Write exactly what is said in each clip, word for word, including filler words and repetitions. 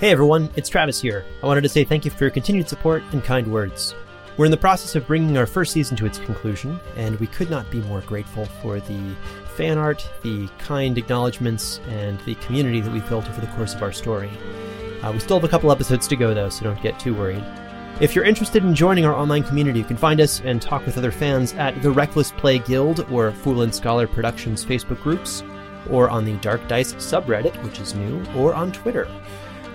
Hey everyone, it's Travis here. I wanted to say thank you for your continued support and kind words. We're in the process of bringing our first season to its conclusion, and we could not be more grateful for the fan art, the kind acknowledgements, and the community that we've built over the course of our story. Uh, we still have a couple episodes to go though, so don't get too worried. If you're interested in joining our online community, you can find us and talk with other fans at The Reckless Play Guild or Fool and Scholar Productions Facebook groups, or on the Dark Dice subreddit, which is new, or on Twitter.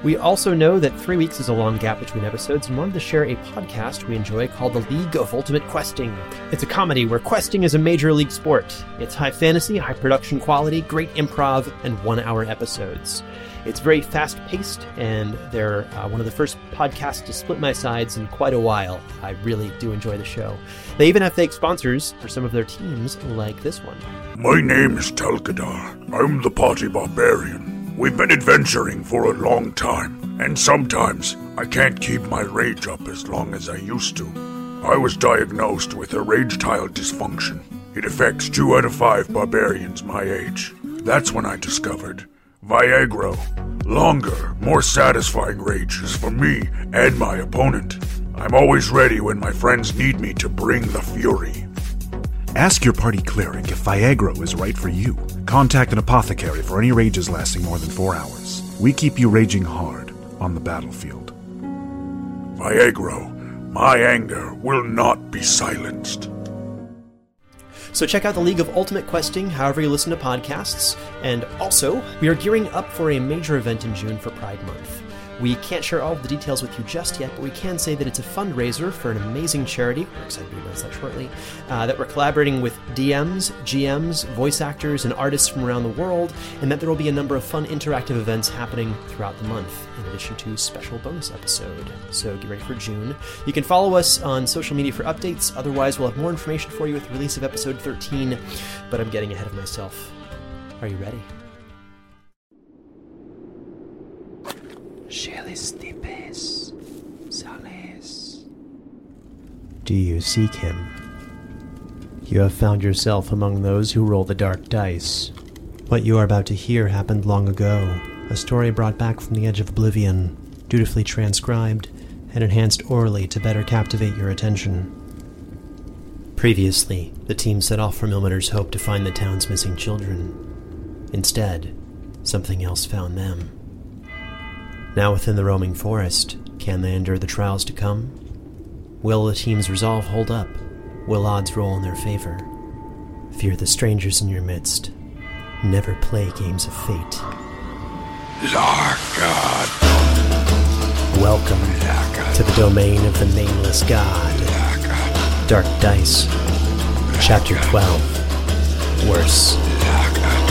We also know that three weeks is a long gap between episodes and wanted to share a podcast we enjoy called The League of Ultimate Questing. It's a comedy where questing is a major league sport. It's high fantasy, high production quality, great improv, and one-hour episodes. It's very fast-paced, and they're uh, one of the first podcasts to split my sides in quite a while. I really do enjoy the show. They even have fake sponsors for some of their teams, like this one. My name is Talkadar. I'm the party barbarian. We've been adventuring for a long time, and sometimes I can't keep my rage up as long as I used to. I was diagnosed with a rage-tile dysfunction. It affects two out of five barbarians my age. That's when I discovered Viagro. Longer, more satisfying rage is for me and my opponent. I'm always ready when my friends need me to bring the fury. Ask your party cleric if Viagro is right for you. Contact an apothecary for any rages lasting more than four hours. We keep you raging hard on the battlefield. Viagro, my anger will not be silenced. So check out the League of Ultimate Questing however you listen to podcasts. And also, we are gearing up for a major event in June for Pride Month. We can't share all of the details with you just yet, but we can say that it's a fundraiser for an amazing charity, we're excited to announce that shortly, uh, that we're collaborating with D Ms, G Ms, voice actors, and artists from around the world, and that there will be a number of fun interactive events happening throughout the month, in addition to a special bonus episode. So get ready for June. You can follow us on social media for updates, otherwise we'll have more information for you with the release of episode thirteen, but I'm getting ahead of myself. Are you ready? Do you seek him? You have found yourself among those who roll the dark dice. What you are about to hear happened long ago, a story brought back from the edge of oblivion, dutifully transcribed and enhanced orally to better captivate your attention. Previously, the team set off for Milmeter's Hope to find the town's missing children. Instead, something else found them. Now within the roaming forest, can they endure the trials to come? Will the team's resolve hold up? Will odds roll in their favor? Fear the strangers in your midst. Never play games of fate. Larkad. Welcome Larkad. To the domain of the nameless god. Larkad. Dark Dice. Larkad. Chapter twelve. Worse. Larkad.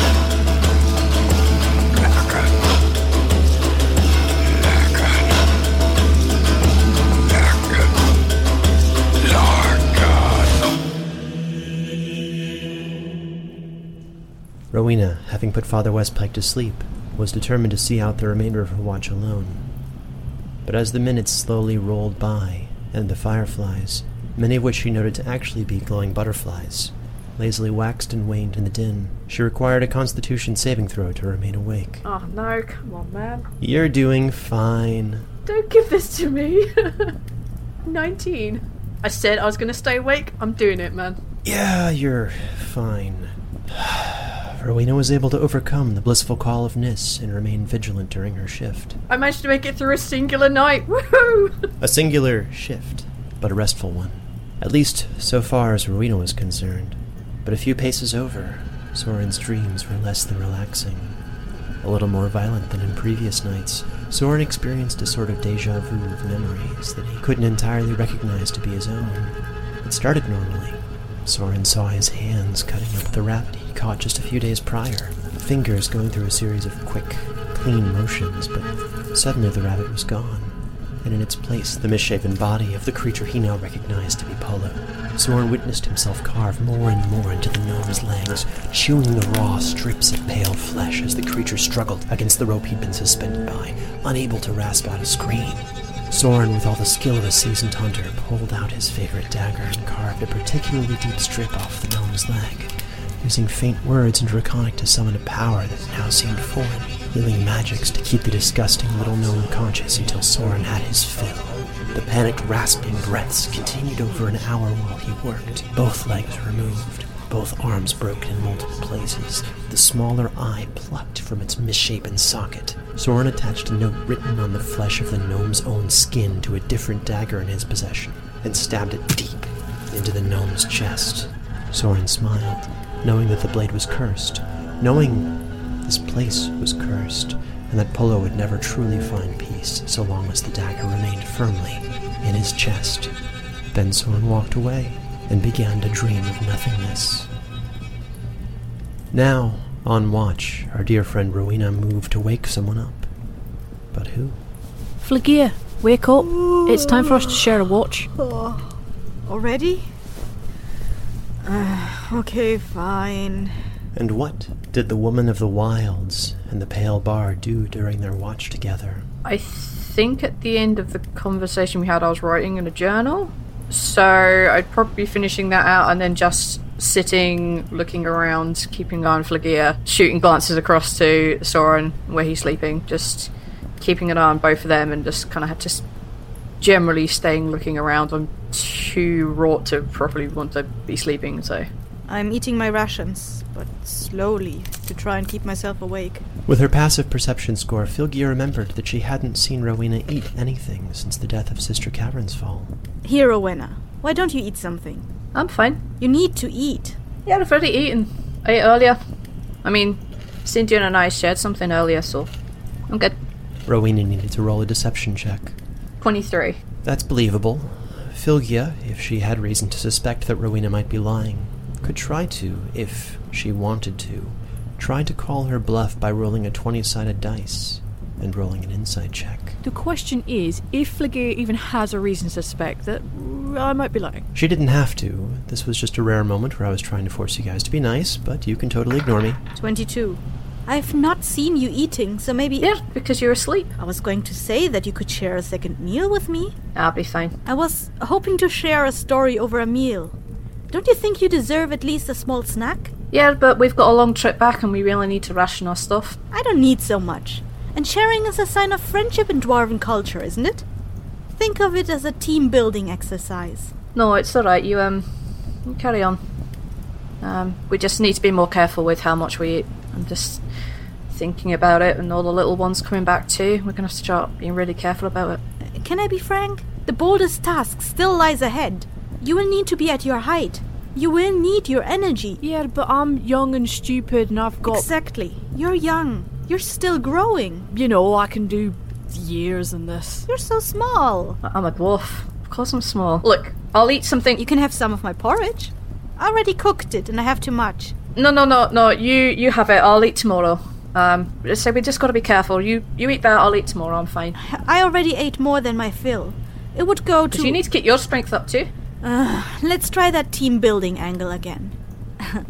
Rowena, having put Father Westpike to sleep, was determined to see out the remainder of her watch alone. But as the minutes slowly rolled by, and the fireflies, many of which she noted to actually be glowing butterflies, lazily waxed and waned in the din, she required a constitution saving throw to remain awake. Oh no, come on, man. You're doing fine. Don't give this to me. nineteen. I said I was going to stay awake. I'm doing it, man. Yeah, you're fine. Rowena was able to overcome the blissful call of Nis and remain vigilant during her shift. I managed to make it through a singular night. Woohoo! A singular shift, but a restful one. At least so far as Rowena was concerned. But a few paces over, Soren's dreams were less than relaxing. A little more violent than in previous nights, Soren experienced a sort of deja vu of memories that he couldn't entirely recognize to be his own. It started normally. Soren saw his hands cutting up the rabbit he caught just a few days prior, fingers going through a series of quick, clean motions, but suddenly the rabbit was gone, and in its place the misshapen body of the creature he now recognized to be Pullo. Soren witnessed himself carve more and more into the gnome's legs, chewing the raw strips of pale flesh as the creature struggled against the rope he'd been suspended by, unable to rasp out a scream. Soren, with all the skill of a seasoned hunter, pulled out his favorite dagger and carved a particularly deep strip off the gnome's leg, using faint words and draconic to summon a power that now seemed foreign, healing magics to keep the disgusting little gnome conscious until Soren had his fill. The panicked rasping breaths continued over an hour while he worked, both legs removed, both arms broken in multiple places, the smaller eye plucked from its misshapen socket. Soren attached a note written on the flesh of the gnome's own skin to a different dagger in his possession, and stabbed it deep into the gnome's chest. Soren smiled, knowing that the blade was cursed, knowing this place was cursed, and that Pullo would never truly find peace so long as the dagger remained firmly in his chest. Then Soren walked away and began to dream of nothingness. Now, on watch, our dear friend Rowena moved to wake someone up. But who? Flygia, wake up. It's time for us to share a watch. Oh, already? Uh, okay, fine. And what did the woman of the wilds and the pale bar do during their watch together? I think at the end of the conversation we had, I was writing in a journal. So I'd probably be finishing that out and then just sitting, looking around, keeping an eye on Flygia, shooting glances across to Soren where he's sleeping, just keeping an eye on both of them and just kind of had to generally staying looking around. I'm too wrought to properly want to be sleeping, so... I'm eating my rations, but slowly, to try and keep myself awake. With her passive perception score, Flygia remembered that she hadn't seen Rowena eat anything since the death of Sister Cavernsfall. Here, Rowena, why don't you eat something? I'm fine. You need to eat. Yeah, I've already eaten. I ate earlier. I mean, Cynthia and I shared something earlier, so I'm good. Rowena needed to roll a deception check. twenty-three. That's believable. Flygia, if she had reason to suspect that Rowena might be lying, could try to, if she wanted to, try to call her bluff by rolling a twenty-sided dice and rolling an insight check. The question is, if Flygia even has a reason to suspect that I might be lying. She didn't have to. This was just a rare moment where I was trying to force you guys to be nice, but you can totally ignore me. twenty-two. I've not seen you eating, so maybe... Yeah, because you're asleep. I was going to say that you could share a second meal with me. I'll be fine. I was hoping to share a story over a meal. Don't you think you deserve at least a small snack? Yeah, but we've got a long trip back and we really need to ration our stuff. I don't need so much. And sharing is a sign of friendship in Dwarven culture, isn't it? Think of it as a team-building exercise. No, it's alright. You, um, you carry on. Um, we just need to be more careful with how much we eat. I'm just thinking about it and all the little ones coming back too. We're going to have to start being really careful about it. Can I be frank? The boldest task still lies ahead. You will need to be at your height. You will need your energy. Yeah, but I'm young and stupid and I've got... Exactly. You're young. You're still growing. You know, I can do years in this. You're so small. I'm a dwarf. Of course I'm small. Look, I'll eat something. You can have some of my porridge. I already cooked it and I have too much. No, no, no, no. You you have it. I'll eat tomorrow. Um, so we just got to be careful. You, you eat that, I'll eat tomorrow. I'm fine. I already ate more than my fill. It would go to... But you need to get your strength up too. Uh, let's try that team-building angle again.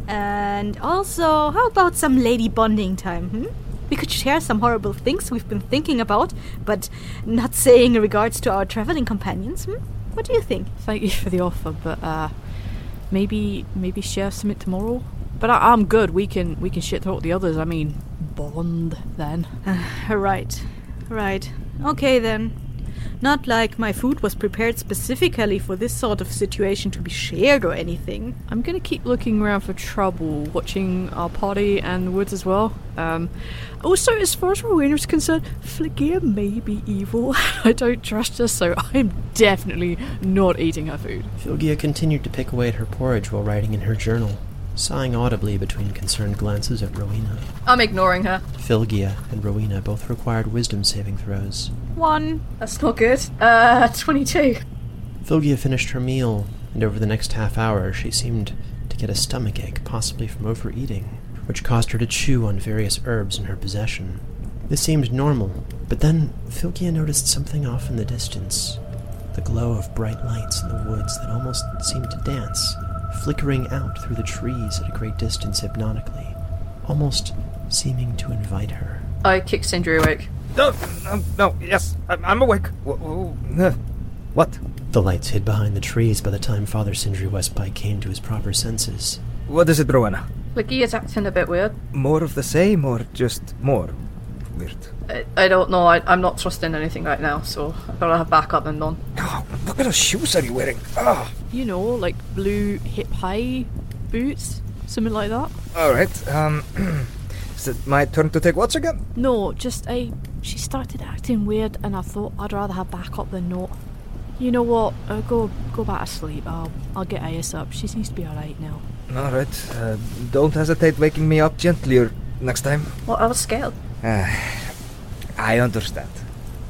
And also, how about some lady bonding time, hmm? We could share some horrible things we've been thinking about, but not saying in regards to our traveling companions, hmm? What do you think? Thank you for the offer, but uh, maybe maybe share something tomorrow? But I- I'm good, we can we can shit talk the others, I mean, bond then. Uh, right, right. Okay then. Not like my food was prepared specifically for this sort of situation to be shared or anything. I'm going to keep looking around for trouble, watching our party and the woods as well. Um, also, as far as Rowena's concerned, Flygia may be evil. I don't trust her, so I'm definitely not eating her food. Flygia continued to pick away at her porridge while writing in her journal, sighing audibly between concerned glances at Rowena. I'm ignoring her. Flygia and Rowena both required wisdom saving throws. One. That's not good. Uh, twenty-two. Flygia finished her meal, and over the next half hour she seemed to get a stomachache, possibly from overeating, which caused her to chew on various herbs in her possession. This seemed normal, but then Flygia noticed something off in the distance, the glow of bright lights in the woods that almost seemed to dance, flickering out through the trees at a great distance hypnotically, almost seeming to invite her. I kick Sindri awake. No, no, no, yes, I'm, I'm awake. What? The lights hid behind the trees by the time Father Sindri Westpike came to his proper senses. What is it, Rowena? Like, he is acting a bit weird. More of the same, or just more? weird. I, I don't know. I, I'm not trusting anything right now, so I've got to have backup and none. Oh, what kind of shoes are you wearing? Oh. You know, like blue hip-high boots, something like that. All right. Um, is it my turn to take watch again? No, just I. She started acting weird, and I thought I'd rather have backup than not. You know what? Uh, go go back to sleep. I'll I'll get Iaus up. She seems to be all right now. All right. Uh, don't hesitate waking me up gently or next time. Well, I was scared. Uh, I understand.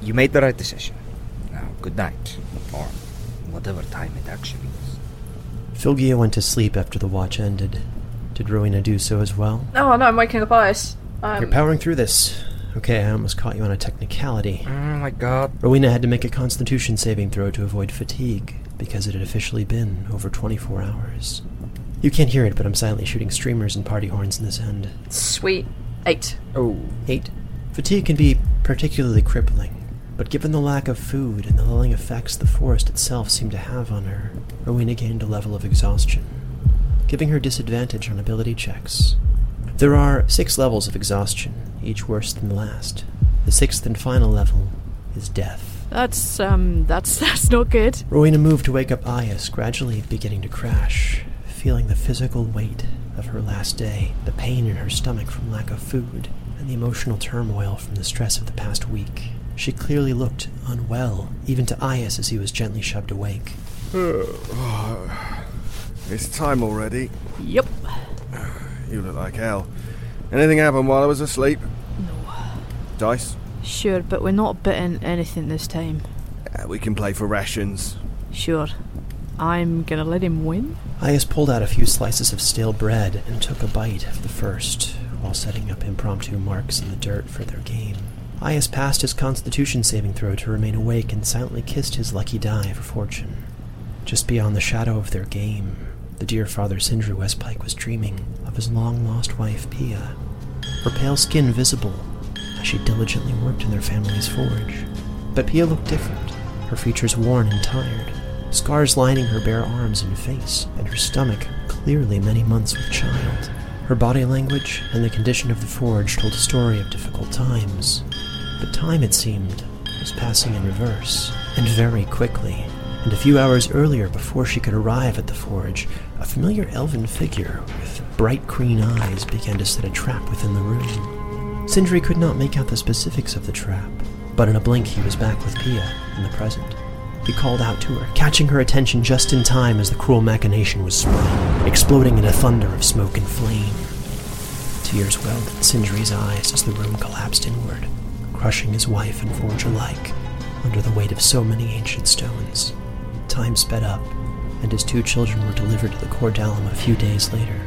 You made the right decision. Now, good night, or whatever time it actually is. Flygia went to sleep after the watch ended. Did Rowena do so as well? Oh no, I'm waking up Iaus. Um... You're powering through this. Okay, I almost caught you on a technicality. Oh my god. Rowena had to make a constitution saving throw to avoid fatigue, because it had officially been over twenty-four hours. You can't hear it, but I'm silently shooting streamers and party horns in this end. Sweet. Eight. Oh. Eight. Fatigue can be particularly crippling, but given the lack of food and the lulling effects the forest itself seemed to have on her, Rowena gained a level of exhaustion, giving her disadvantage on ability checks. There are six levels of exhaustion, each worse than the last. The sixth and final level is death. That's, um, that's, that's not good. Rowena moved to wake up Iaus, gradually beginning to crash, feeling the physical weight of her last day, the pain in her stomach from lack of food, and the emotional turmoil from the stress of the past week. She clearly looked unwell, even to Iaus as he was gently shoved awake. It's time already. Yep. You look like hell. Anything happened while I was asleep? No. Dice? Sure, but we're not betting anything this time. Uh, we can play for rations. Sure. I'm gonna let him win? Iaus pulled out a few slices of stale bread and took a bite of the first, while setting up impromptu marks in the dirt for their game. Iaus passed his constitution saving throw to remain awake and silently kissed his lucky die for fortune. Just beyond the shadow of their game, the dear Father Sindri Westpike was dreaming of his long-lost wife, Pia, her pale skin visible as she diligently worked in their family's forge. But Pia looked different, her features worn and tired, scars lining her bare arms and face, and her stomach clearly many months with child. Her body language and the condition of the forge told a story of difficult times, but time, it seemed, was passing in reverse, and very quickly. And a few hours earlier, before she could arrive at the forge, a familiar elven figure with bright green eyes began to set a trap within the room. Sindri could not make out the specifics of the trap, but in a blink he was back with Pia in the present. He called out to her, catching her attention just in time as the cruel machination was sprung, exploding in a thunder of smoke and flame. Tears welled in Sindri's eyes as the room collapsed inward, crushing his wife and forge alike under the weight of so many ancient stones. Time sped up, and his two children were delivered to the Cordalum a few days later.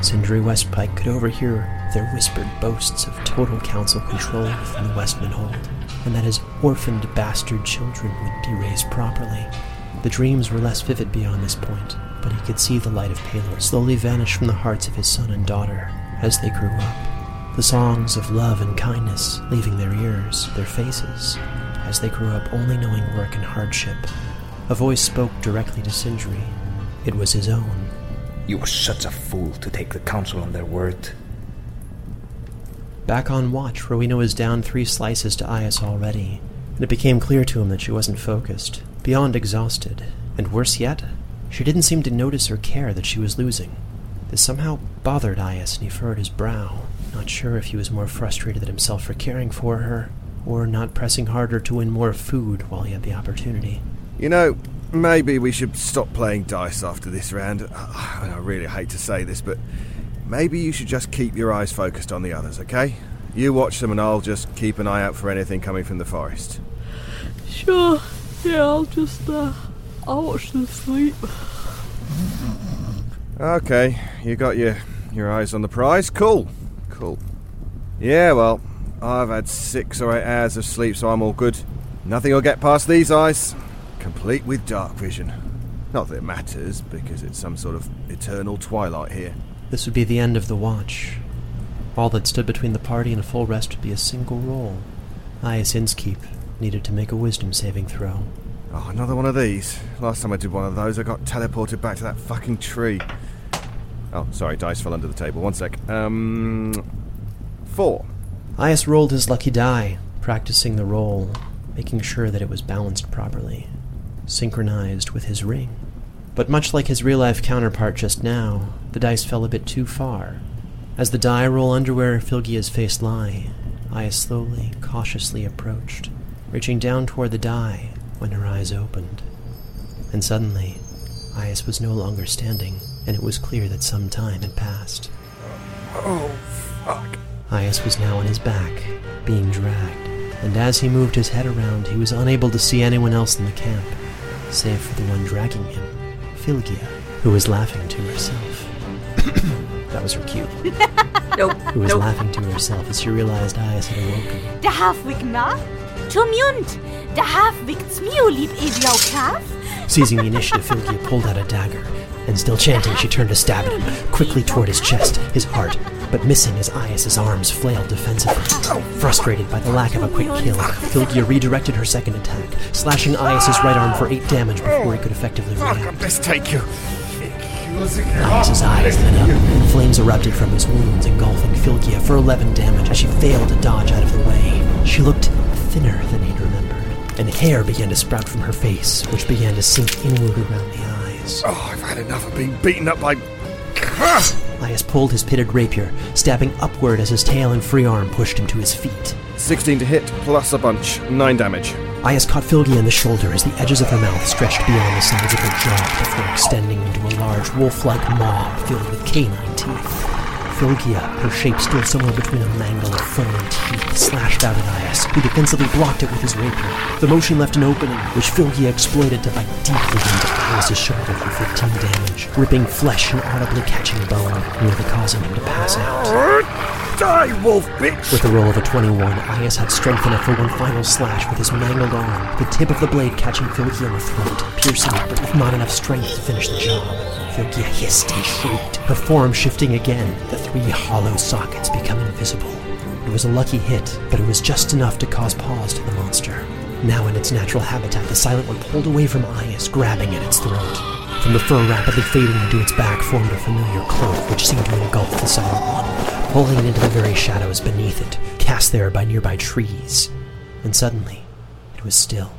Sindri Westpike could overhear their whispered boasts of total council control within the Westman Hold, and that his orphaned bastard children would be raised properly. The dreams were less vivid beyond this point, but he could see the light of Pelor slowly vanish from the hearts of his son and daughter as they grew up, the songs of love and kindness leaving their ears, their faces, as they grew up only knowing work and hardship. A voice spoke directly to Sindri. It was his own. You were such a fool to take the council on their word. Back on watch, Rowena was down three slices to Iaus already, and it became clear to him that she wasn't focused, beyond exhausted, and worse yet, she didn't seem to notice or care that she was losing. This somehow bothered Iaus, and he furrowed his brow, not sure if he was more frustrated at himself for caring for her, or not pressing harder to win more food while he had the opportunity. You know, maybe we should stop playing dice after this round. And I really hate to say this, but maybe you should just keep your eyes focused on the others, okay? You watch them and I'll just keep an eye out for anything coming from the forest. Sure. Yeah, I'll just, uh, I'll watch them sleep. Okay, you got your, your eyes on the prize? Cool. Cool. Yeah, well, I've had six or eight hours of sleep, so I'm all good. Nothing will get past these eyes. Complete with dark vision. Not that it matters, because it's some sort of eternal twilight here. This would be the end of the watch. All that stood between the party and a full rest would be a single roll. Iaus Innskeep needed to make a wisdom saving throw. Oh, another one of these. Last time I did one of those, I got teleported back to that fucking tree. Oh, sorry, dice fell under the table. One sec. Um, four. Iaus rolled his lucky die, practicing the roll, making sure that it was balanced properly, synchronized with his ring. But much like his real-life counterpart just now, the dice fell a bit too far. As the die roll under where Flygia's face lay, Iaus slowly, cautiously approached, reaching down toward the die when her eyes opened. And suddenly, Iaus was no longer standing, and it was clear that some time had passed. Oh, fuck. Iaus was now on his back, being dragged, and as he moved his head around, he was unable to see anyone else in the camp, save for the one dragging him, Flygia, who was laughing to herself. That was her cue. Nope. Who was nope. laughing to herself as she realized Iaus had awoken. Der Hafwig na? Tumjund! Der Hafwig zmiu lieb eblau kaf? Seizing the initiative, Flygia pulled out a dagger, and still chanting, she turned to stab at him, quickly toward his chest, his heart, but missing as Iaus' arms flailed defensively. Frustrated by the lack of a quick kill, Flygia redirected her second attack, slashing Iaus' right arm for eight damage before he could effectively react. Let's take you. Iaus' eyes lit up, flames erupted from his wounds, engulfing Flygia for eleven damage as she failed to dodge out of the way. She looked thinner than he'd remembered, and hair began to sprout from her face, which began to sink inward around the eye. Oh, I've had enough of being beaten up by... Iaus pulled his pitted rapier, stabbing upward as his tail and free arm pushed him to his feet. sixteen to hit, plus a bunch. nine damage. Iaus caught Flygia in the shoulder as the edges of her mouth stretched beyond the sides of her jaw before extending into a large wolf-like maw filled with canine teeth. Flygia, her shape still somewhere between a mangle of foam and teeth, slashed out at Iaus, who defensively blocked it with his rapier. The motion left an opening, which Flygia exploited to bite deeply into Iaus' shoulder for fifteen damage, ripping flesh and audibly catching bone, nearly causing him to pass out. Die, wolf bitch! With the roll of a twenty-one, Iaus had strength enough for one final slash with his mangled arm, the tip of the blade catching Flygia in the throat, piercing it, but with not enough strength to finish the job. Flygia hissed and shrieked, her form shifting again, the three hollow sockets becoming visible. It was a lucky hit, but it was just enough to cause pause to the monster. Now in its natural habitat, the Silent One pulled away from Iaus, grabbing at its throat. From the fur rapidly fading into its back formed a familiar cloak, which seemed to engulf the Silent One, pulling it into the very shadows beneath it, cast there by nearby trees. And suddenly, it was still.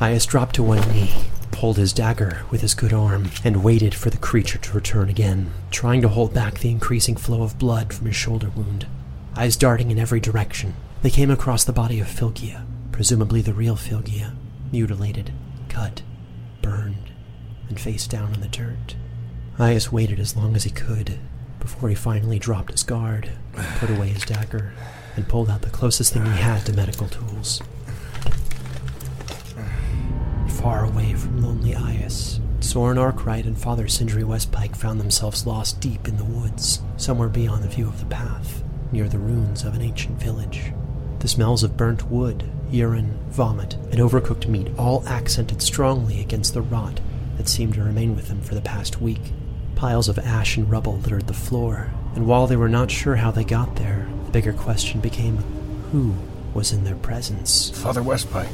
Iaus dropped to one knee, pulled his dagger with his good arm, and waited for the creature to return again, trying to hold back the increasing flow of blood from his shoulder wound. Eyes darting in every direction, they came across the body of Flygia, presumably the real Flygia, mutilated, cut, burned, and face down in the dirt. Iaus waited as long as he could, before he finally dropped his guard, put away his dagger, and pulled out the closest thing he had to medical tools. Far away from lonely Iaus, Soren Arkwright and Father Sindri Westpike found themselves lost deep in the woods, somewhere beyond the view of the path, near the ruins of an ancient village. The smells of burnt wood, urine, vomit, and overcooked meat all accented strongly against the rot that seemed to remain with them for the past week. Piles of ash and rubble littered the floor, and while they were not sure how they got there, the bigger question became, who was in their presence? Father Westpike,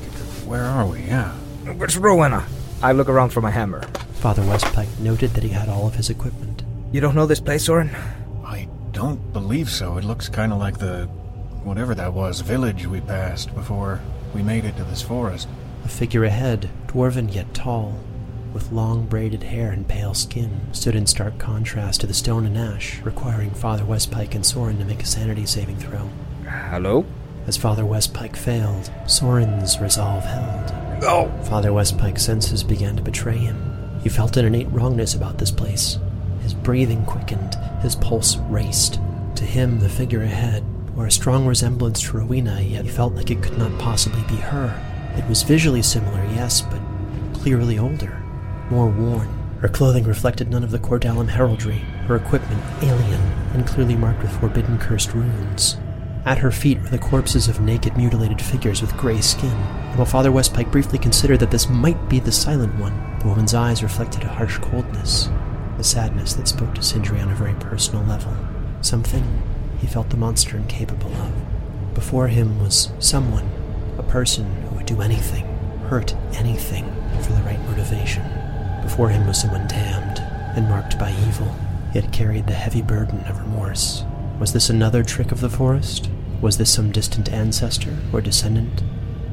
where are we? Yeah. Where's Rowena? I look around for my hammer. Father Westpike noted that he had all of his equipment. You don't know this place, Soren? I don't believe so. It looks kind of like the... whatever that was, village we passed before we made it to this forest. A figure ahead, dwarven yet tall, with long braided hair and pale skin, stood in stark contrast to the stone and ash, requiring Father Westpike and Soren to make a sanity saving throw. Hello? As Father Westpike failed, Soren's resolve held. No! Father Westpike's senses began to betray him. He felt an innate wrongness about this place. His breathing quickened, his pulse raced. To him, the figure ahead bore a strong resemblance to Rowena, yet he felt like it could not possibly be her. It was visually similar, yes, but clearly older, more worn. Her clothing reflected none of the Cordalum heraldry, her equipment alien and clearly marked with forbidden cursed runes. At her feet were the corpses of naked, mutilated figures with grey skin, and while Father Westpike briefly considered that this might be the Silent One, the woman's eyes reflected a harsh coldness, a sadness that spoke to Sindri on a very personal level, something he felt the monster incapable of. Before him was someone, a person who would do anything, hurt anything, for the right motivation. Before him was someone damned and marked by evil, yet carried the heavy burden of remorse. Was this another trick of the forest? Was this some distant ancestor or descendant?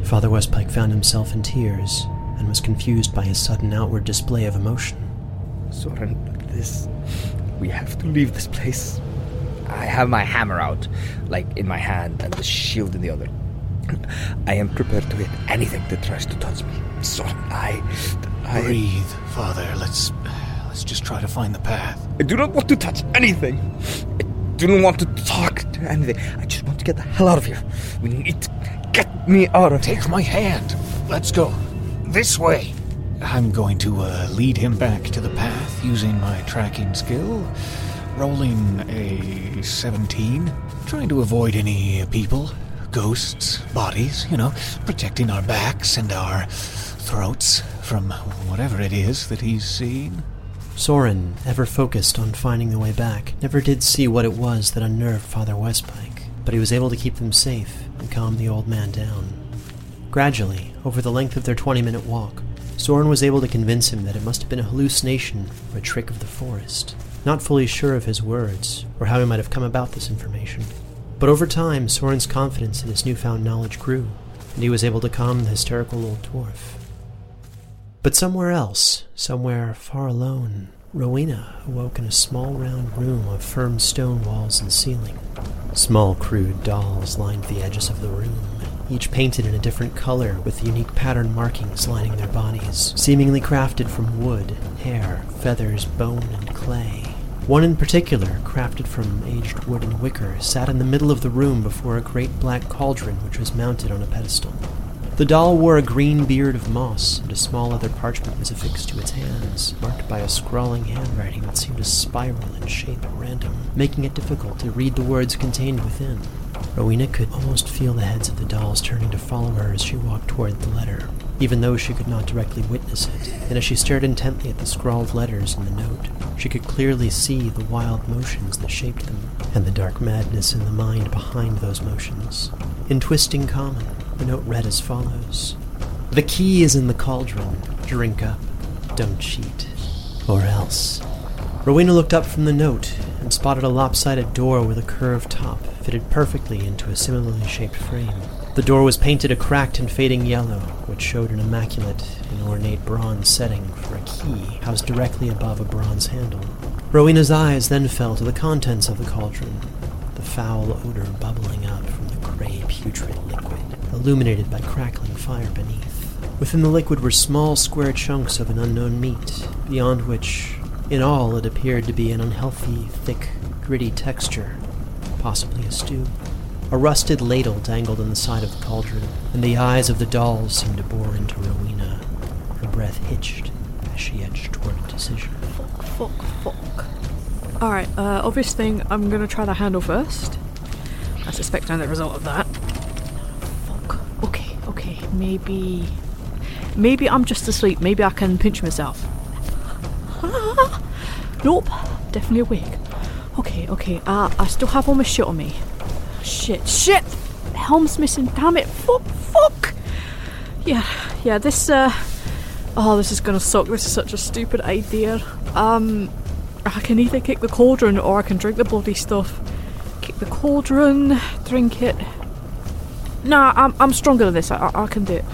Father Westpike found himself in tears and was confused by his sudden outward display of emotion. Soren, this... we have to leave this place. I have my hammer out, like, in my hand, and the shield in the other. I am prepared to hit anything that tries to touch me. Soren, I... I... Breathe, Father. Let's... Let's just try to find the path. I do not want to touch anything. I do not want to talk to anything. I just want to get the hell out of here. We need to get me out of here. Take my hand. Let's go. This way. I'm going to uh, lead him back to the path using my tracking skill. Rolling a seventeen. Trying to avoid any people, ghosts, bodies, you know, protecting our backs and our throats from whatever it is that he's seen. Soren, ever focused on finding the way back, never did see what it was that unnerved Father Westpike, but he was able to keep them safe and calm the old man down. Gradually, over the length of their twenty-minute walk, Soren was able to convince him that it must have been a hallucination or a trick of the forest, not fully sure of his words or how he might have come about this information. But over time, Soren's confidence in his newfound knowledge grew, and he was able to calm the hysterical old dwarf. But somewhere else, somewhere far alone, Rowena awoke in a small round room of firm stone walls and ceiling. Small crude dolls lined the edges of the room, each painted in a different color with unique pattern markings lining their bodies, seemingly crafted from wood, hair, feathers, bone, and clay. One in particular, crafted from aged wood and wicker, sat in the middle of the room before a great black cauldron which was mounted on a pedestal. The doll wore a green beard of moss, and a small leather parchment was affixed to its hands, marked by a scrawling handwriting that seemed to spiral in shape at random, making it difficult to read the words contained within. Rowena could almost feel the heads of the dolls turning to follow her as she walked toward the letter, even though she could not directly witness it, and as she stared intently at the scrawled letters in the note, she could clearly see the wild motions that shaped them, and the dark madness in the mind behind those motions. In twisting common, the note read as follows. The key is in the cauldron. Drink up. Don't cheat. Or else. Rowena looked up from the note and spotted a lopsided door with a curved top, fitted perfectly into a similarly shaped frame. The door was painted a cracked and fading yellow, which showed an immaculate and ornate bronze setting for a key housed directly above a bronze handle. Rowena's eyes then fell to the contents of the cauldron, the foul odor bubbling up from the gray putrid liquid, illuminated by crackling fire beneath. Within the liquid were small square chunks of an unknown meat, beyond which, in all, it appeared to be an unhealthy, thick, gritty texture, possibly a stew. A rusted ladle dangled on the side of the cauldron, and the eyes of the dolls seemed to bore into Rowena. Her breath hitched as she edged toward a decision. Fuck, fuck, fuck. Alright, uh, obvious thing, I'm gonna try the handle first. I suspect I'm the result of that. Okay, okay, maybe... Maybe I'm just asleep. Maybe I can pinch myself. Nope, definitely awake. Okay, okay, uh, I still have all my shit on me. Shit, shit! Helm's missing, damn it! Fuck, fuck! Yeah, yeah, this, uh... Oh, this is gonna suck. This is such a stupid idea. Um, I can either kick the cauldron or I can drink the bloody stuff. Kick the cauldron, drink it... Nah, I'm, I'm stronger than this. I, I, I can do it.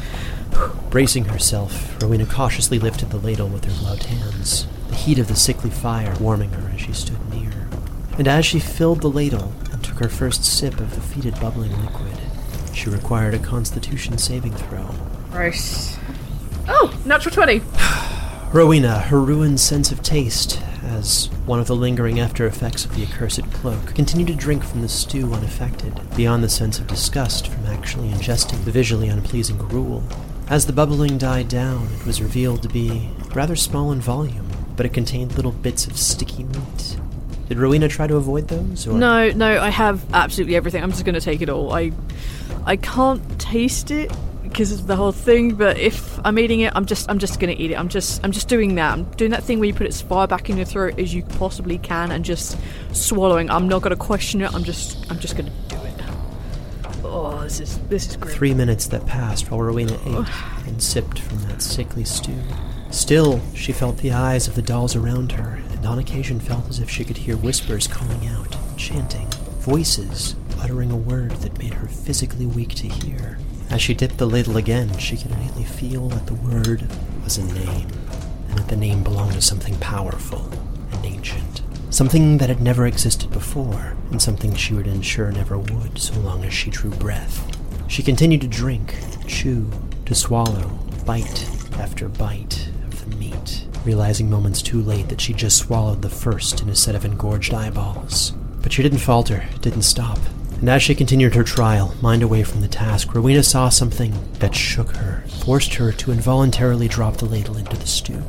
Bracing herself, Rowena cautiously lifted the ladle with her gloved hands, the heat of the sickly fire warming her as she stood near. And as she filled the ladle and took her first sip of the fetid bubbling liquid, she required a constitution saving throw. Gross. Oh, natural twenty. Rowena, her ruined sense of taste, as one of the lingering after-effects of the accursed cloak, continued to drink from the stew unaffected, beyond the sense of disgust from actually ingesting the visually unpleasing gruel. As the bubbling died down, it was revealed to be rather small in volume, but it contained little bits of sticky meat. Did Rowena try to avoid those? Or? No, no, I have absolutely everything. I'm just going to take it all. I, I can't taste it because of the whole thing, but if I'm eating it, I'm just I'm just gonna eat it. I'm just I'm just doing that. I'm doing that thing where you put it as far back in your throat as you possibly can and just swallowing. I'm not gonna question it. I'm just I'm just gonna do it. Oh, this is this is great. Three minutes that passed while Rowena ate and sipped from that sickly stew. Still, she felt the eyes of the dolls around her, and on occasion felt as if she could hear whispers calling out, chanting, voices. uttering a word that made her physically weak to hear. As she dipped the ladle again, she could innately feel that the word was a name, and that the name belonged to something powerful and ancient. Something that had never existed before, and something she would ensure never would so long as she drew breath. She continued to drink, chew, to swallow, bite after bite of the meat, realizing moments too late that she just swallowed the first in a set of engorged eyeballs. But she didn't falter, didn't stop. And as she continued her trial, mind away from the task, Rowena saw something that shook her, forced her to involuntarily drop the ladle into the stew.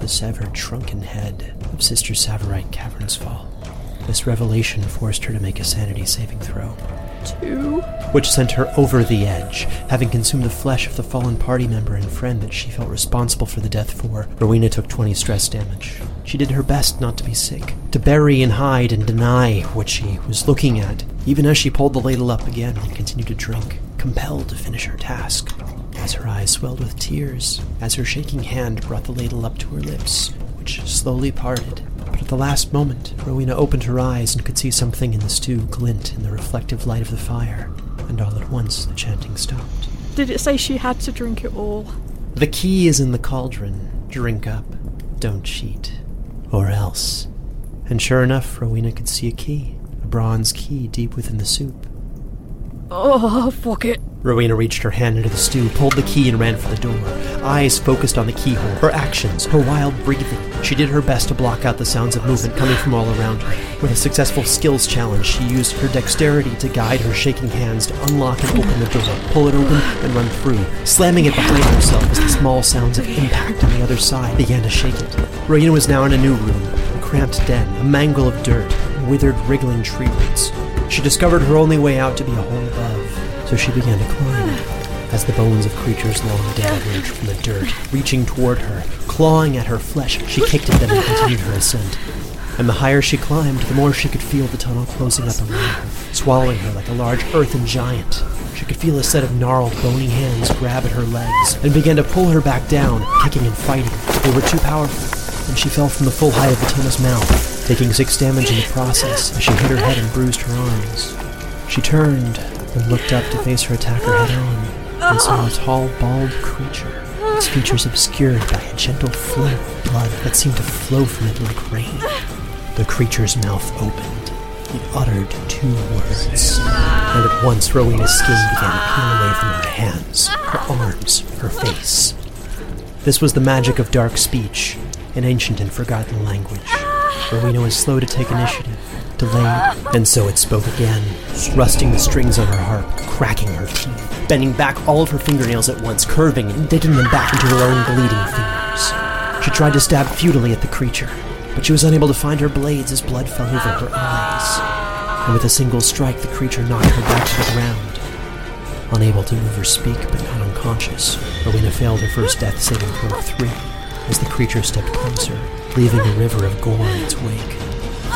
The severed, shrunken head of Sister Tsavorite Cavernsfall. This revelation forced her to make a sanity saving throw. Two. Which sent her over the edge. Having consumed the flesh of the fallen party member and friend that she felt responsible for the death for, Rowena took twenty stress damage. She did her best not to be sick, to bury and hide and deny what she was looking at, even as she pulled the ladle up again and continued to drink, compelled to finish her task. As her eyes swelled with tears, as her shaking hand brought the ladle up to her lips, which slowly parted. But at the last moment, Rowena opened her eyes and could see something in the stew glint in the reflective light of the fire, and all at once the chanting stopped. Did it say she had to drink it all? The key is in the cauldron. Drink up. Don't cheat. Or else. And sure enough, Rowena could see a key, a bronze key deep within the soup. Oh, fuck it. Rowena reached her hand into the stew, pulled the key, and ran for the door. Eyes focused on the keyhole, her actions, her wild breathing. She did her best to block out the sounds of movement coming from all around her. With a successful skills challenge, she used her dexterity to guide her shaking hands to unlock and open the door, pull it open, and run through, slamming it behind herself as the small sounds of impact on the other side began to shake it. Rowena was now in a new room, a cramped den, a mangle of dirt, and withered, wriggling tree roots. She discovered her only way out to be a hole above. So she began to climb, as the bones of creatures long dead emerged from the dirt, reaching toward her, clawing at her flesh. She kicked at them and continued her ascent. And the higher she climbed, the more she could feel the tunnel closing up around her, swallowing her like a large earthen giant. She could feel a set of gnarled, bony hands grab at her legs, and began to pull her back down, kicking and fighting. They were too powerful, and she fell from the full height of the tunnel's mouth, taking six damage in the process as she hit her head and bruised her arms. She turned and looked up to face her attacker head-on, and saw a tall, bald creature, its features obscured by a gentle flow of blood that seemed to flow from it like rain. The creature's mouth opened. It uttered two words, and at once Rowena's skin began to peel away from her hands, her arms, her face. This was the magic of dark speech, an ancient and forgotten language. Rowena was slow to take initiative, delayed, and so it spoke again, thrusting the strings on her harp, cracking her teeth, bending back all of her fingernails at once, curving and digging them back into her own bleeding fingers. She tried to stab futilely at the creature, but she was unable to find her blades as blood fell over her eyes. And with a single strike, the creature knocked her back to the ground. Unable to move or speak, but not unconscious, Rowena failed her first death saving throw of three, as the creature stepped closer, leaving a river of gore in its wake.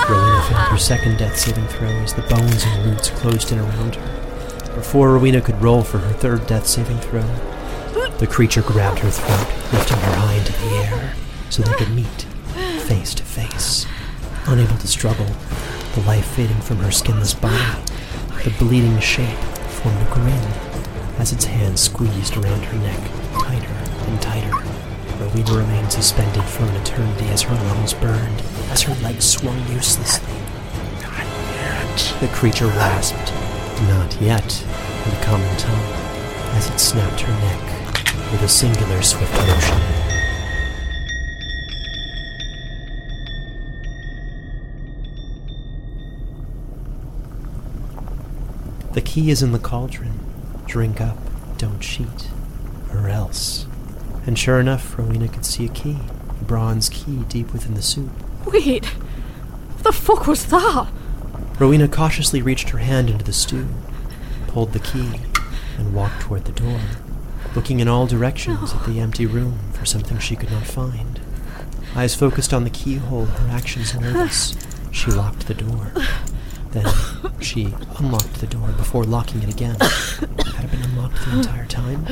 Rowena found her second death-saving throw as the bones and roots closed in around her. Before Rowena could roll for her third death-saving throw, the creature grabbed her throat, lifting her high into the air, so they could meet, face to face. Unable to struggle, the life fading from her skinless body, the bleeding shape formed a grin as its hands squeezed around her neck, tighter and tighter. Rowena remained suspended for an eternity as her lungs burned, as her legs swung uselessly. Not yet, the creature rasped. Not yet, in the common tongue, as it snapped her neck with a singular swift motion. The key is in the cauldron. Drink up, don't cheat, or else. And sure enough, Rowena could see a key, a bronze key deep within the soup. Wait, what the fuck was that? Rowena cautiously reached her hand into the stew, pulled the key, and walked toward the door, looking in all directions no. at the empty room for something she could not find. Eyes focused on the keyhole, her actions nervous, she locked the door. Then she unlocked the door before locking it again. Had it been unlocked the entire time?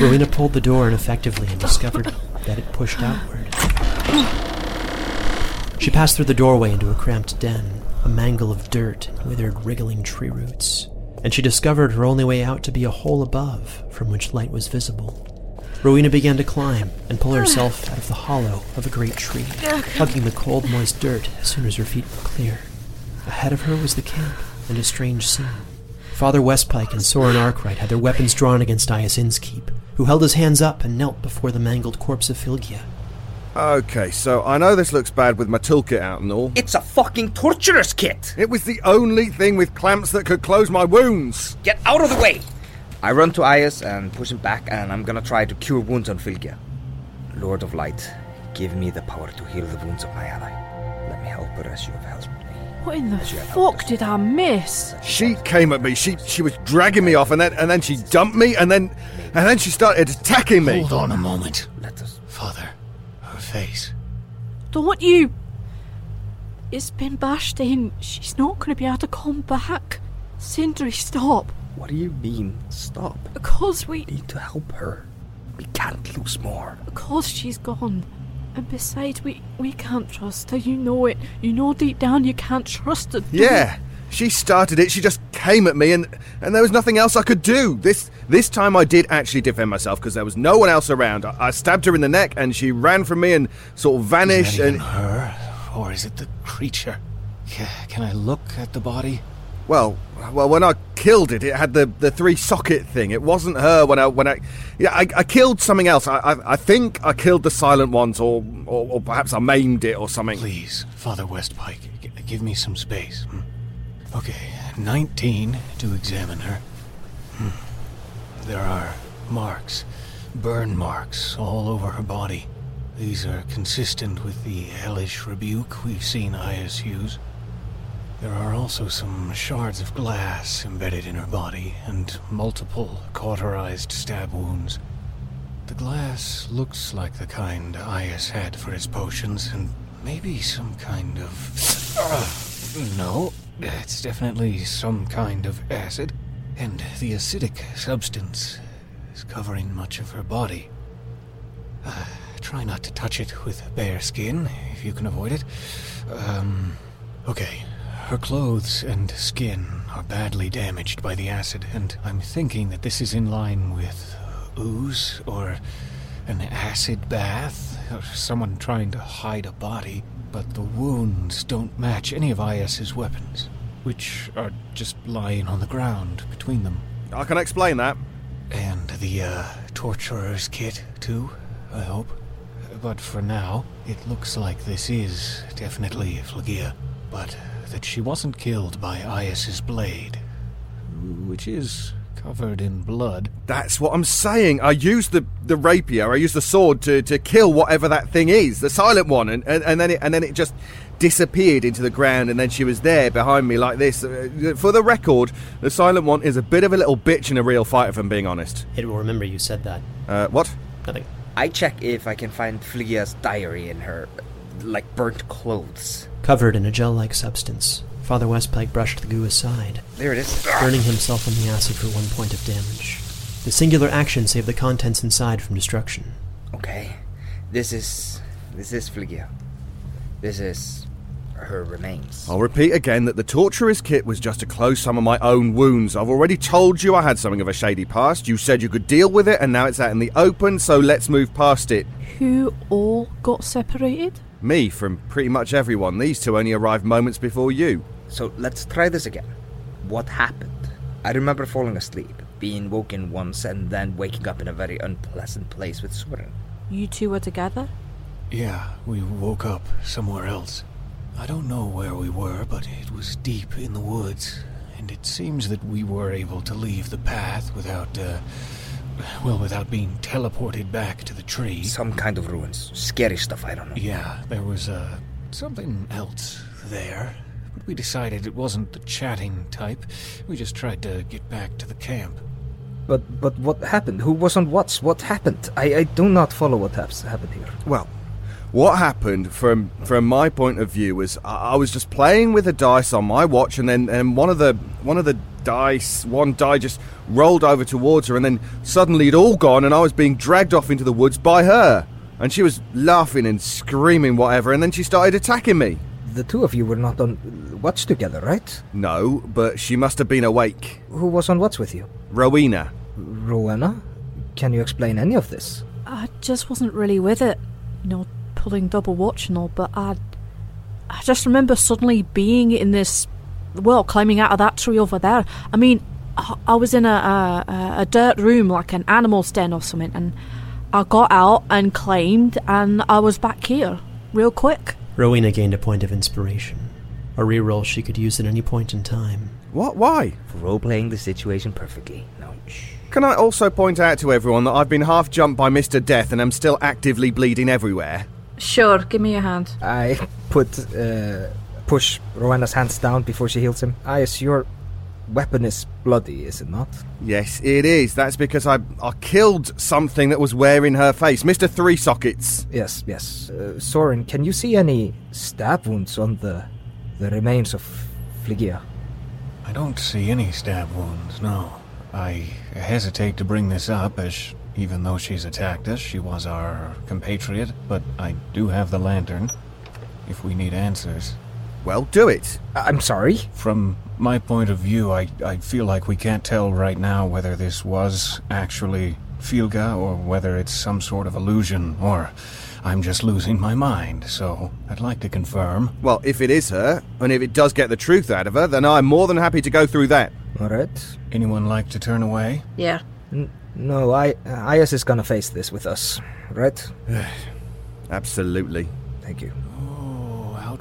Rowena pulled the door ineffectively and discovered that it pushed outward. She passed through the doorway into a cramped den, a mangle of dirt and withered, wriggling tree roots, and she discovered her only way out to be a hole above from which light was visible. Rowena began to climb and pull herself out of the hollow of a great tree, hugging the cold, moist dirt as soon as her feet were clear. Ahead of her was the camp and a strange scene. Father Westpike and Soren Arkwright had their weapons drawn against Iaus Innskeep, who held his hands up and knelt before the mangled corpse of Flygia. Okay, so I know this looks bad with my toolkit out and all. It's a fucking torturer's kit! It was the only thing with clamps that could close my wounds! Get out of the way! I run to Iaus and push him back, and I'm gonna try to cure wounds on Flygia. Lord of Light, give me the power to heal the wounds of my ally. Let me help her as you have helped me. What in the fuck did I miss? She came at me, she she was dragging me off, and then and then she dumped me, and then and then she started attacking me! Hold on a moment. Let us... Father... face. Don't you? It's been bashed in. She's not going to be able to come back. Sindri, stop. What do you mean, stop? Because we... need to help her. We can't lose more. Because she's gone. And besides, we, we can't trust her. You know it. You know deep down you can't trust her. Yeah. You? She started it. She just came at me and, and there was nothing else I could do. This this time I did actually defend myself because there was no one else around. I, I stabbed her in the neck and she ran from me and sort of vanished. Is that and even her? Or is it the creature? C- can I look at the body? Well, well, when I killed it, it had the, the three-socket thing. It wasn't her when I... when I, yeah, I, I killed something else. I, I I think I killed the Silent Ones or, or, or perhaps I maimed it or something. Please, Father Westpike, g- give me some space. Hmm? Okay, nineteen to examine her. Hmm. There are marks, burn marks, all over her body. These are consistent with the hellish rebuke we've seen Iaus use. There are also some shards of glass embedded in her body, and multiple cauterized stab wounds. The glass looks like the kind Iaus had for his potions, and maybe some kind of... Uh, no... It's definitely some kind of acid, and the acidic substance is covering much of her body. Uh, try not to touch it with bare skin, if you can avoid it. Um, okay, her clothes and skin are badly damaged by the acid, and I'm thinking that this is in line with ooze, or an acid bath, or someone trying to hide a body. But the wounds don't match any of Iaus's weapons, which are just lying on the ground between them. I can explain that. And the, uh, torturer's kit, too, I hope. But for now, it looks like this is definitely Flygia, but that she wasn't killed by Iaus's blade, which is covered in blood. That's what I'm saying. I used the, the rapier, I used the sword to, to kill whatever that thing is, the Silent One, and, and, and then it and then it just disappeared into the ground, and then she was there behind me like this. For the record, the Silent One is a bit of a little bitch in a real fight, if I'm being honest. It will remember you said that. Uh, what? Nothing. I check if I can find Flygia's diary in her, like, burnt clothes. Covered in a gel-like substance. Father Westpike brushed the goo aside. There it is. Burning himself on the acid for one point of damage. The singular action saved the contents inside from destruction. Okay. This is... This is Flygia. This is... her remains. I'll repeat again that the torturer's kit was just to close some of my own wounds. I've already told you I had something of a shady past. You said you could deal with it, and now it's out in the open, so let's move past it. Who all got separated? Me from pretty much everyone. These two only arrived moments before you. So let's try this again. What happened? I remember falling asleep, being woken once, and then waking up in a very unpleasant place with Soren. You two were together? Yeah, we woke up somewhere else. I don't know where we were, but it was deep in the woods, and it seems that we were able to leave the path without, uh, well, without being teleported back to the tree. Some kind of ruins. Scary stuff, I don't know. Yeah, there was, uh, something else there. We decided it wasn't the chatting type. We just tried to get back to the camp. But but what happened? Who was on what's? What happened? I, I do not follow what has happened here. Well, what happened from from my point of view was I, I was just playing with the dice on my watch, and then and one of the one of the dice one die just rolled over towards her, and then suddenly it all gone, and I was being dragged off into the woods by her, and she was laughing and screaming whatever, and then she started attacking me. the two of you were not on watch together, right? No, but she must have been awake. Who was on watch with you? Rowena. Rowena? Can you explain any of this? I just wasn't really with it. You know, pulling double watch and all, but I... I just remember suddenly being in this... Well, climbing out of that tree over there. I mean, I, I was in a, a, a dirt room, like an animal den or something, and I got out and climbed, and I was back here, real quick. Rowena gained a point of inspiration. A reroll she could use at any point in time. What? Why? For role-playing the situation perfectly. No, shh. Can I also point out to everyone that I've been half-jumped by Mister Death and am still actively bleeding everywhere? Sure, give me your hand. I put... Uh... push Rowena's hands down before she heals him. Iaus, your weapon is bloody, is it not? Yes, it is. That's because I I killed something that was wearing her face. Mister Three Sockets. Yes, yes. Uh, Soren, can you see any stab wounds on the the remains of Flygia? I don't see any stab wounds, no. I hesitate to bring this up, as sh- even though she's attacked us, she was our compatriot, but I do have the lantern, if we need answers. Well, do it. I'm sorry? From my point of view, I, I feel like we can't tell right now whether this was actually Flygia or whether it's some sort of illusion, or I'm just losing my mind, so I'd like to confirm. Well, if it is her, and if it does get the truth out of her, then I'm more than happy to go through that. All right. Anyone like to turn away? Yeah. N- no, I, uh, Iaus is gonna face this with us, right? Absolutely. Thank you.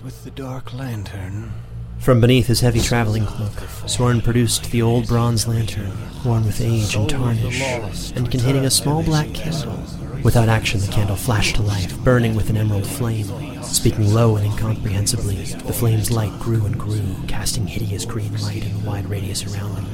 With the dark lantern. From beneath his heavy traveling cloak, Soren produced the old bronze lantern, worn with age and tarnish, and containing a small black candle. Without action, the candle flashed to life, burning with an emerald flame. Speaking low and incomprehensibly, the flame's light grew and grew, casting hideous green light in the wide radius around them.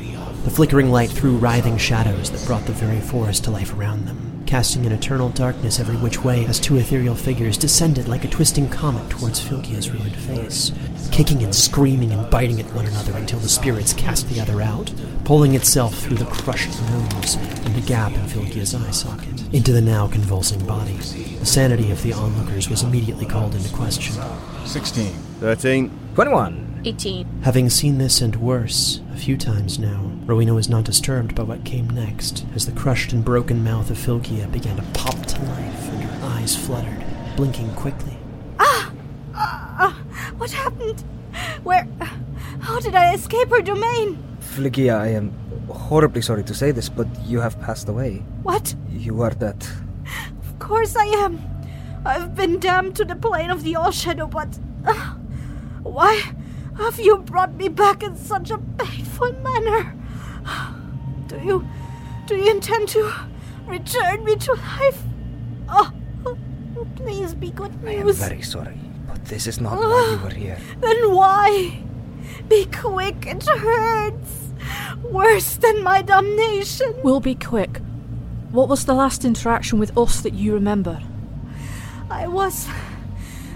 The flickering light threw writhing shadows that brought the very forest to life around them, casting an eternal darkness every which way as two ethereal figures descended like a twisting comet towards Philgia's ruined face, kicking and screaming and biting at one another until the spirits cast the other out, pulling itself through the crushed nose and a gap in Philgia's eye socket into the now convulsing body. The sanity of the onlookers was immediately called into question. sixteen. thirteen. twenty-one. eighteen. Having seen this and worse a few times now, Rowena was not disturbed by what came next, as the crushed and broken mouth of Flygia began to pop to life, and her eyes fluttered, blinking quickly. Ah! Ah! Uh, what happened? Where? How did I escape her domain? Flygia, I am horribly sorry to say this, but you have passed away. What? You are dead. Of course I am. I've been damned to the plane of the All-Shadow, but... Uh, why... have you brought me back in such a painful manner? Do you... do you intend to return me to life? Oh, please be good news. I am very sorry, but this is not why you were here. Then why? Be quick, it hurts. Worse than my damnation. We'll be quick. What was the last interaction with us that you remember? I was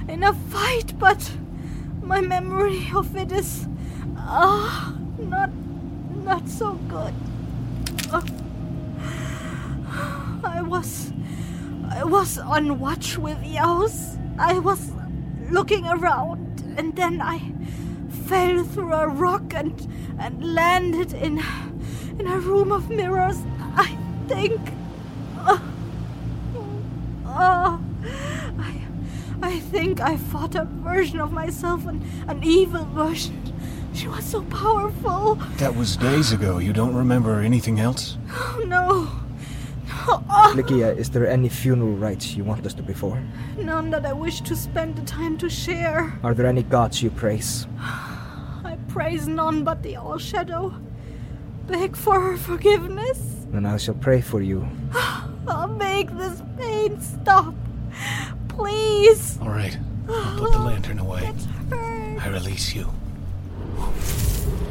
in a fight, but... my memory of it is, ah, uh, not, not so good. Uh, I was, I was on watch with Iaus. I was looking around, and then I fell through a rock and and landed in, in a room of mirrors. I think, ah, uh, uh, I. I think I fought a version of myself, an, an evil version. She was so powerful. That was days ago. You don't remember anything else? Oh, no. no. Oh. Flygia, is there any funeral rites you want us to perform? None that I wish to spend the time to share. Are there any gods you praise? I praise none but the All-Shadow. Beg for her forgiveness. Then I shall pray for you. I'll make this pain stop. Please. All right. I'll put the lantern away. I release you.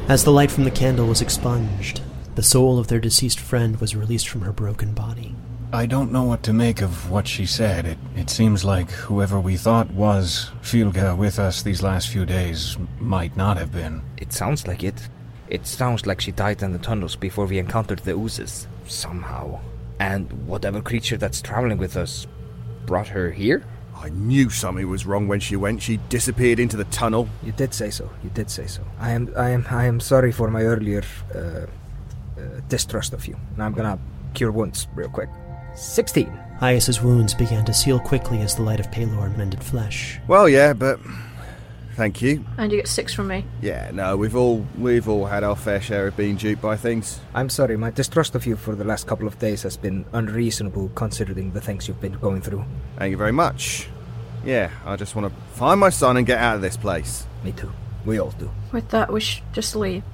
As the light from the candle was expunged, the soul of their deceased friend was released from her broken body. I don't know what to make of what she said. It it seems like whoever we thought was Flygia with us these last few days might not have been. It sounds like it. It sounds like she died in the tunnels before we encountered the oozes, somehow. And whatever creature that's traveling with us brought her here? I knew something was wrong when she went. She disappeared into the tunnel. You did say so. You did say so. I am I am, I am sorry for my earlier uh, uh, distrust of you. Now I'm going to cure wounds real quick. sixteen. Iaus's wounds began to seal quickly as the light of Pelor mended flesh. Well, yeah, but... Thank you. And you get six from me. Yeah, no, we've all we've all had our fair share of being duped by things. I'm sorry, my distrust of you for the last couple of days has been unreasonable considering the things you've been going through. Thank you very much. Yeah, I just want to find my son and get out of this place. Me too. We all do. With that, we should just leave.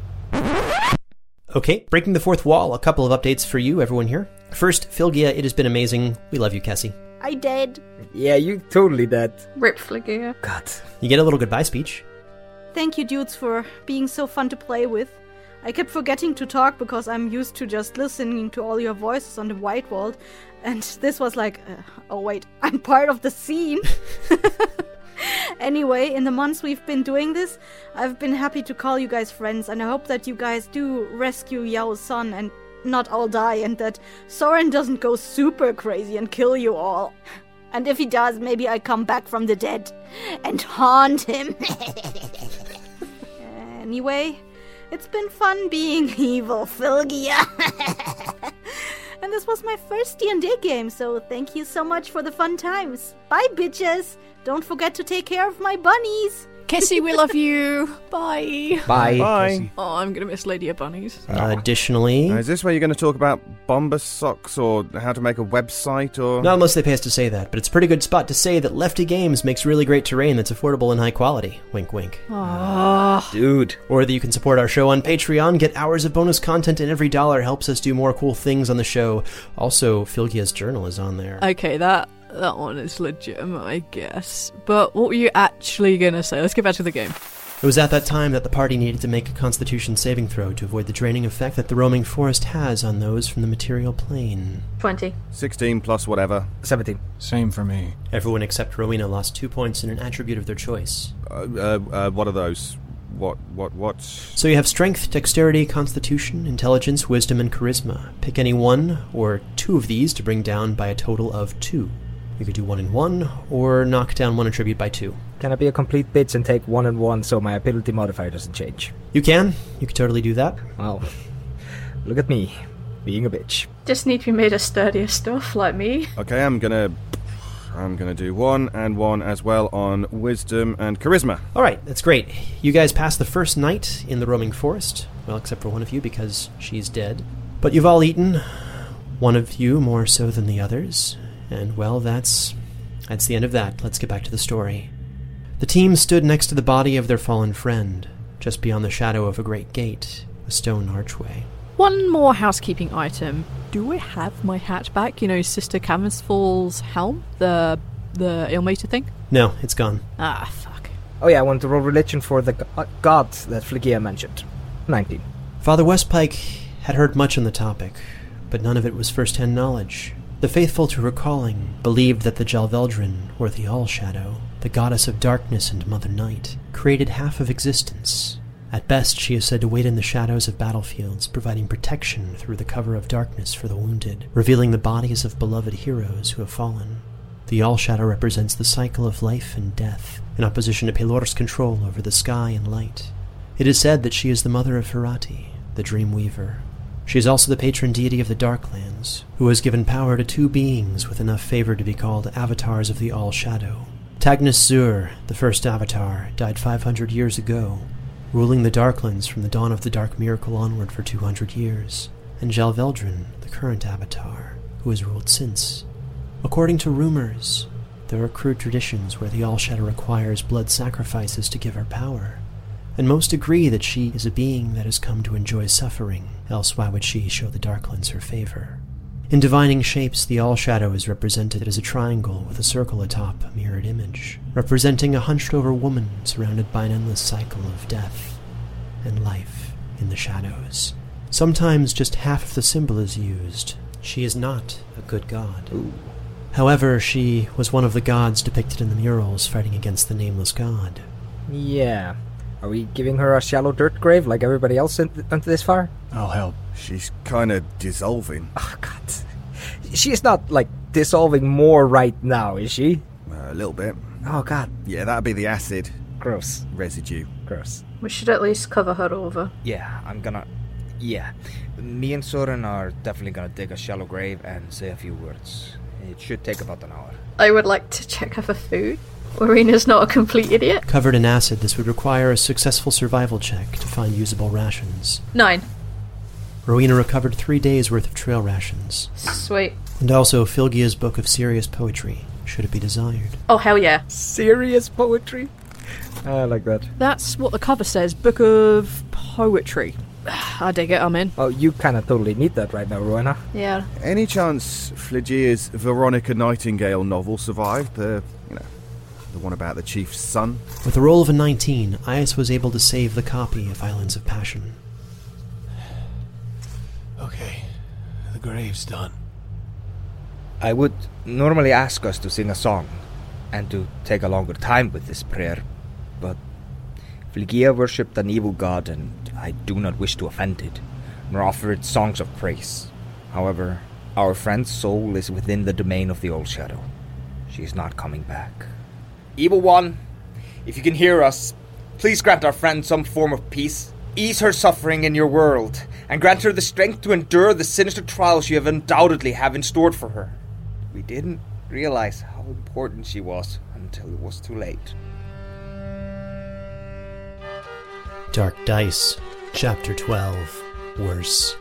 Okay, breaking the fourth wall, a couple of updates for you, everyone here. First, Flygia, it has been amazing. We love you, Kessi. I did. Yeah, you totally did. Rip Flygia. God. You get a little goodbye speech. Thank you, dudes, for being so fun to play with. I kept forgetting to talk because I'm used to just listening to all your voices on the white wall, and this was like, uh, oh wait, I'm part of the scene. Anyway, in the months we've been doing this, I've been happy to call you guys friends, and I hope that you guys do rescue Iaus's son and not all die, and that Soren doesn't go super crazy and kill you all. And if he does, maybe I come back from the dead and haunt him. Anyway, it's been fun being evil, Flygia. And this was my first D and D game, so thank you so much for the fun times. Bye, bitches. Don't forget to take care of my bunnies. Kessi, we love you. Bye. Bye. Bye. Oh, I'm going to miss Lady of Bunnies. Uh, additionally... Now, is this where you're going to talk about bomber socks or how to make a website or... Not unless they pay us to say that, but it's a pretty good spot to say that Lefty Games makes really great terrain that's affordable and high quality. Wink, wink. Aww. Dude. Or that you can support our show on Patreon, get hours of bonus content, and every dollar helps us do more cool things on the show. Also, Fylgia's journal is on there. Okay, that... That one is legitimate, I guess. But what were you actually going to say? Let's get back to the game. It was at that time that the party needed to make a constitution saving throw to avoid the draining effect that the roaming forest has on those from the material plane. twenty. sixteen plus whatever. seventeen. Same for me. Everyone except Rowena lost two points in an attribute of their choice. Uh, uh, uh, what are those? What, what, what? So you have strength, dexterity, constitution, intelligence, wisdom, and charisma. Pick any one or two of these to bring down by a total of two. You could do one and one, or knock down one attribute by two. Can I be a complete bitch and take one and one so my ability modifier doesn't change? You can. You could totally do that. Wow. Look at me, being a bitch. Just need to be made of sturdier stuff, like me. Okay, I'm gonna... I'm gonna do one and one as well on wisdom and charisma. Alright, that's great. You guys passed the first night in the roaming forest. Well, except for one of you, because she's dead. But you've all eaten. One of you more so than the others... And, well, that's that's the end of that. Let's get back to the story. The team stood next to the body of their fallen friend, just beyond the shadow of a great gate, a stone archway. One more housekeeping item. Do I have my hat back? You know, Sister Cavernsfall's helm? The the Ilmater thing? No, it's gone. Ah, fuck. Oh yeah, I want to roll religion for the g- uh, god that Flygia mentioned. nineteen. Father Westpike had heard much on the topic, but none of it was first-hand knowledge. The faithful to recalling believed that the Jalveldrin, or the All-Shadow, the goddess of darkness and Mother Night, created half of existence. At best, she is said to wait in the shadows of battlefields, providing protection through the cover of darkness for the wounded, revealing the bodies of beloved heroes who have fallen. The All-Shadow represents the cycle of life and death, in opposition to Pelor's control over the sky and light. It is said that she is the mother of Herati, the Dreamweaver. She is also the patron deity of the Darklands, who has given power to two beings with enough favor to be called avatars of the All-Shadow. Tagnus Zur, the first avatar, died five hundred years ago, ruling the Darklands from the dawn of the Dark Miracle onward for two hundred years, and Jalveldrin, the current avatar, who has ruled since. According to rumors, there are crude traditions where the All-Shadow requires blood sacrifices to give her power, and most agree that she is a being that has come to enjoy suffering, else why would she show the Darklands her favor? In divining shapes, the All-Shadow is represented as a triangle with a circle atop a mirrored image, representing a hunched-over woman surrounded by an endless cycle of death and life in the shadows. Sometimes just half of the symbol is used. She is not a good god. Ooh. However, she was one of the gods depicted in the murals fighting against the nameless god. Yeah... Are we giving her a shallow dirt grave like everybody else in th- unto this far? I'll help. She's kind of dissolving. Oh, God. She's not, like, dissolving more right now, is she? Uh, Uh, a little bit. Oh, God. Yeah, that'd be the acid. Gross. Residue. Gross. We should at least cover her over. Yeah, I'm gonna... Yeah. Me and Soren are definitely gonna dig a shallow grave and say a few words. It should take about an hour. I would like to check her for food. Warina's not a complete idiot. Covered in acid, this would require a successful survival check to find usable rations. Nine. Rowena recovered three days' worth of trail rations. Sweet. And also Flygia's book of serious poetry, should it be desired. Oh, hell yeah. Serious poetry? I like that. That's what the cover says, book of poetry. I dig it, I'm in. Oh, you kind of totally need that right now, Rowena. Yeah. Any chance Flygia's Veronica Nightingale novel survived? The, you know, the one about the chief's son? With a roll of a nineteen, Iaus was able to save the copy of Islands of Passion. Okay, the grave's done. I would normally ask us to sing a song and to take a longer time with this prayer, but Flygia worshipped an evil god and I do not wish to offend it, nor offer it songs of praise. However, our friend's soul is within the domain of the All-Shadow. She is not coming back. Evil One, if you can hear us, please grant our friend some form of peace. Ease her suffering in your world, and grant her the strength to endure the sinister trials you have undoubtedly have in store for her. We didn't realize how important she was until it was too late. Dark Dice, Chapter twelve, Worse.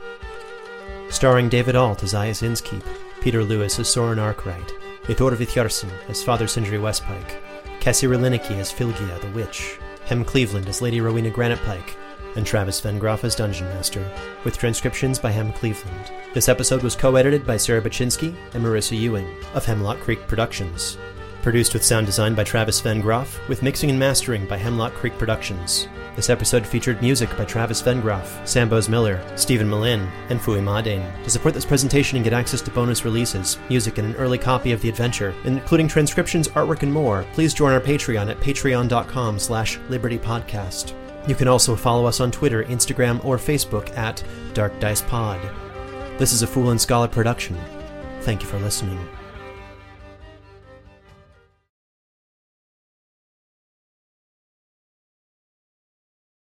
Starring David Alt as Iaus Innskeep, Peter Lewis as Soren Arkwright, Eyþór Vitjarson as Father Sindri Westpike, Kessi Riliniki as Flygia the Witch, Hem Cleveland as Lady Rowena Granitepike, and Travis Vengroff as Dungeon Master, with transcriptions by Hem Cleveland. This episode was co-edited by Sarah Baczynski and Marissa Ewing of Hemlock Creek Productions. Produced with sound design by Travis Vengroff, with mixing and mastering by Hemlock Creek Productions. This episode featured music by Travis Vengroff, Sambos Miller, Stephen Malin, and Fui Maden. To support this presentation and get access to bonus releases, music, and an early copy of the adventure, including transcriptions, artwork, and more, please join our Patreon at patreon.com slash libertypodcast. You can also follow us on Twitter, Instagram, or Facebook at Dark Dice Pod. This is a Fool and Scholar production. Thank you for listening.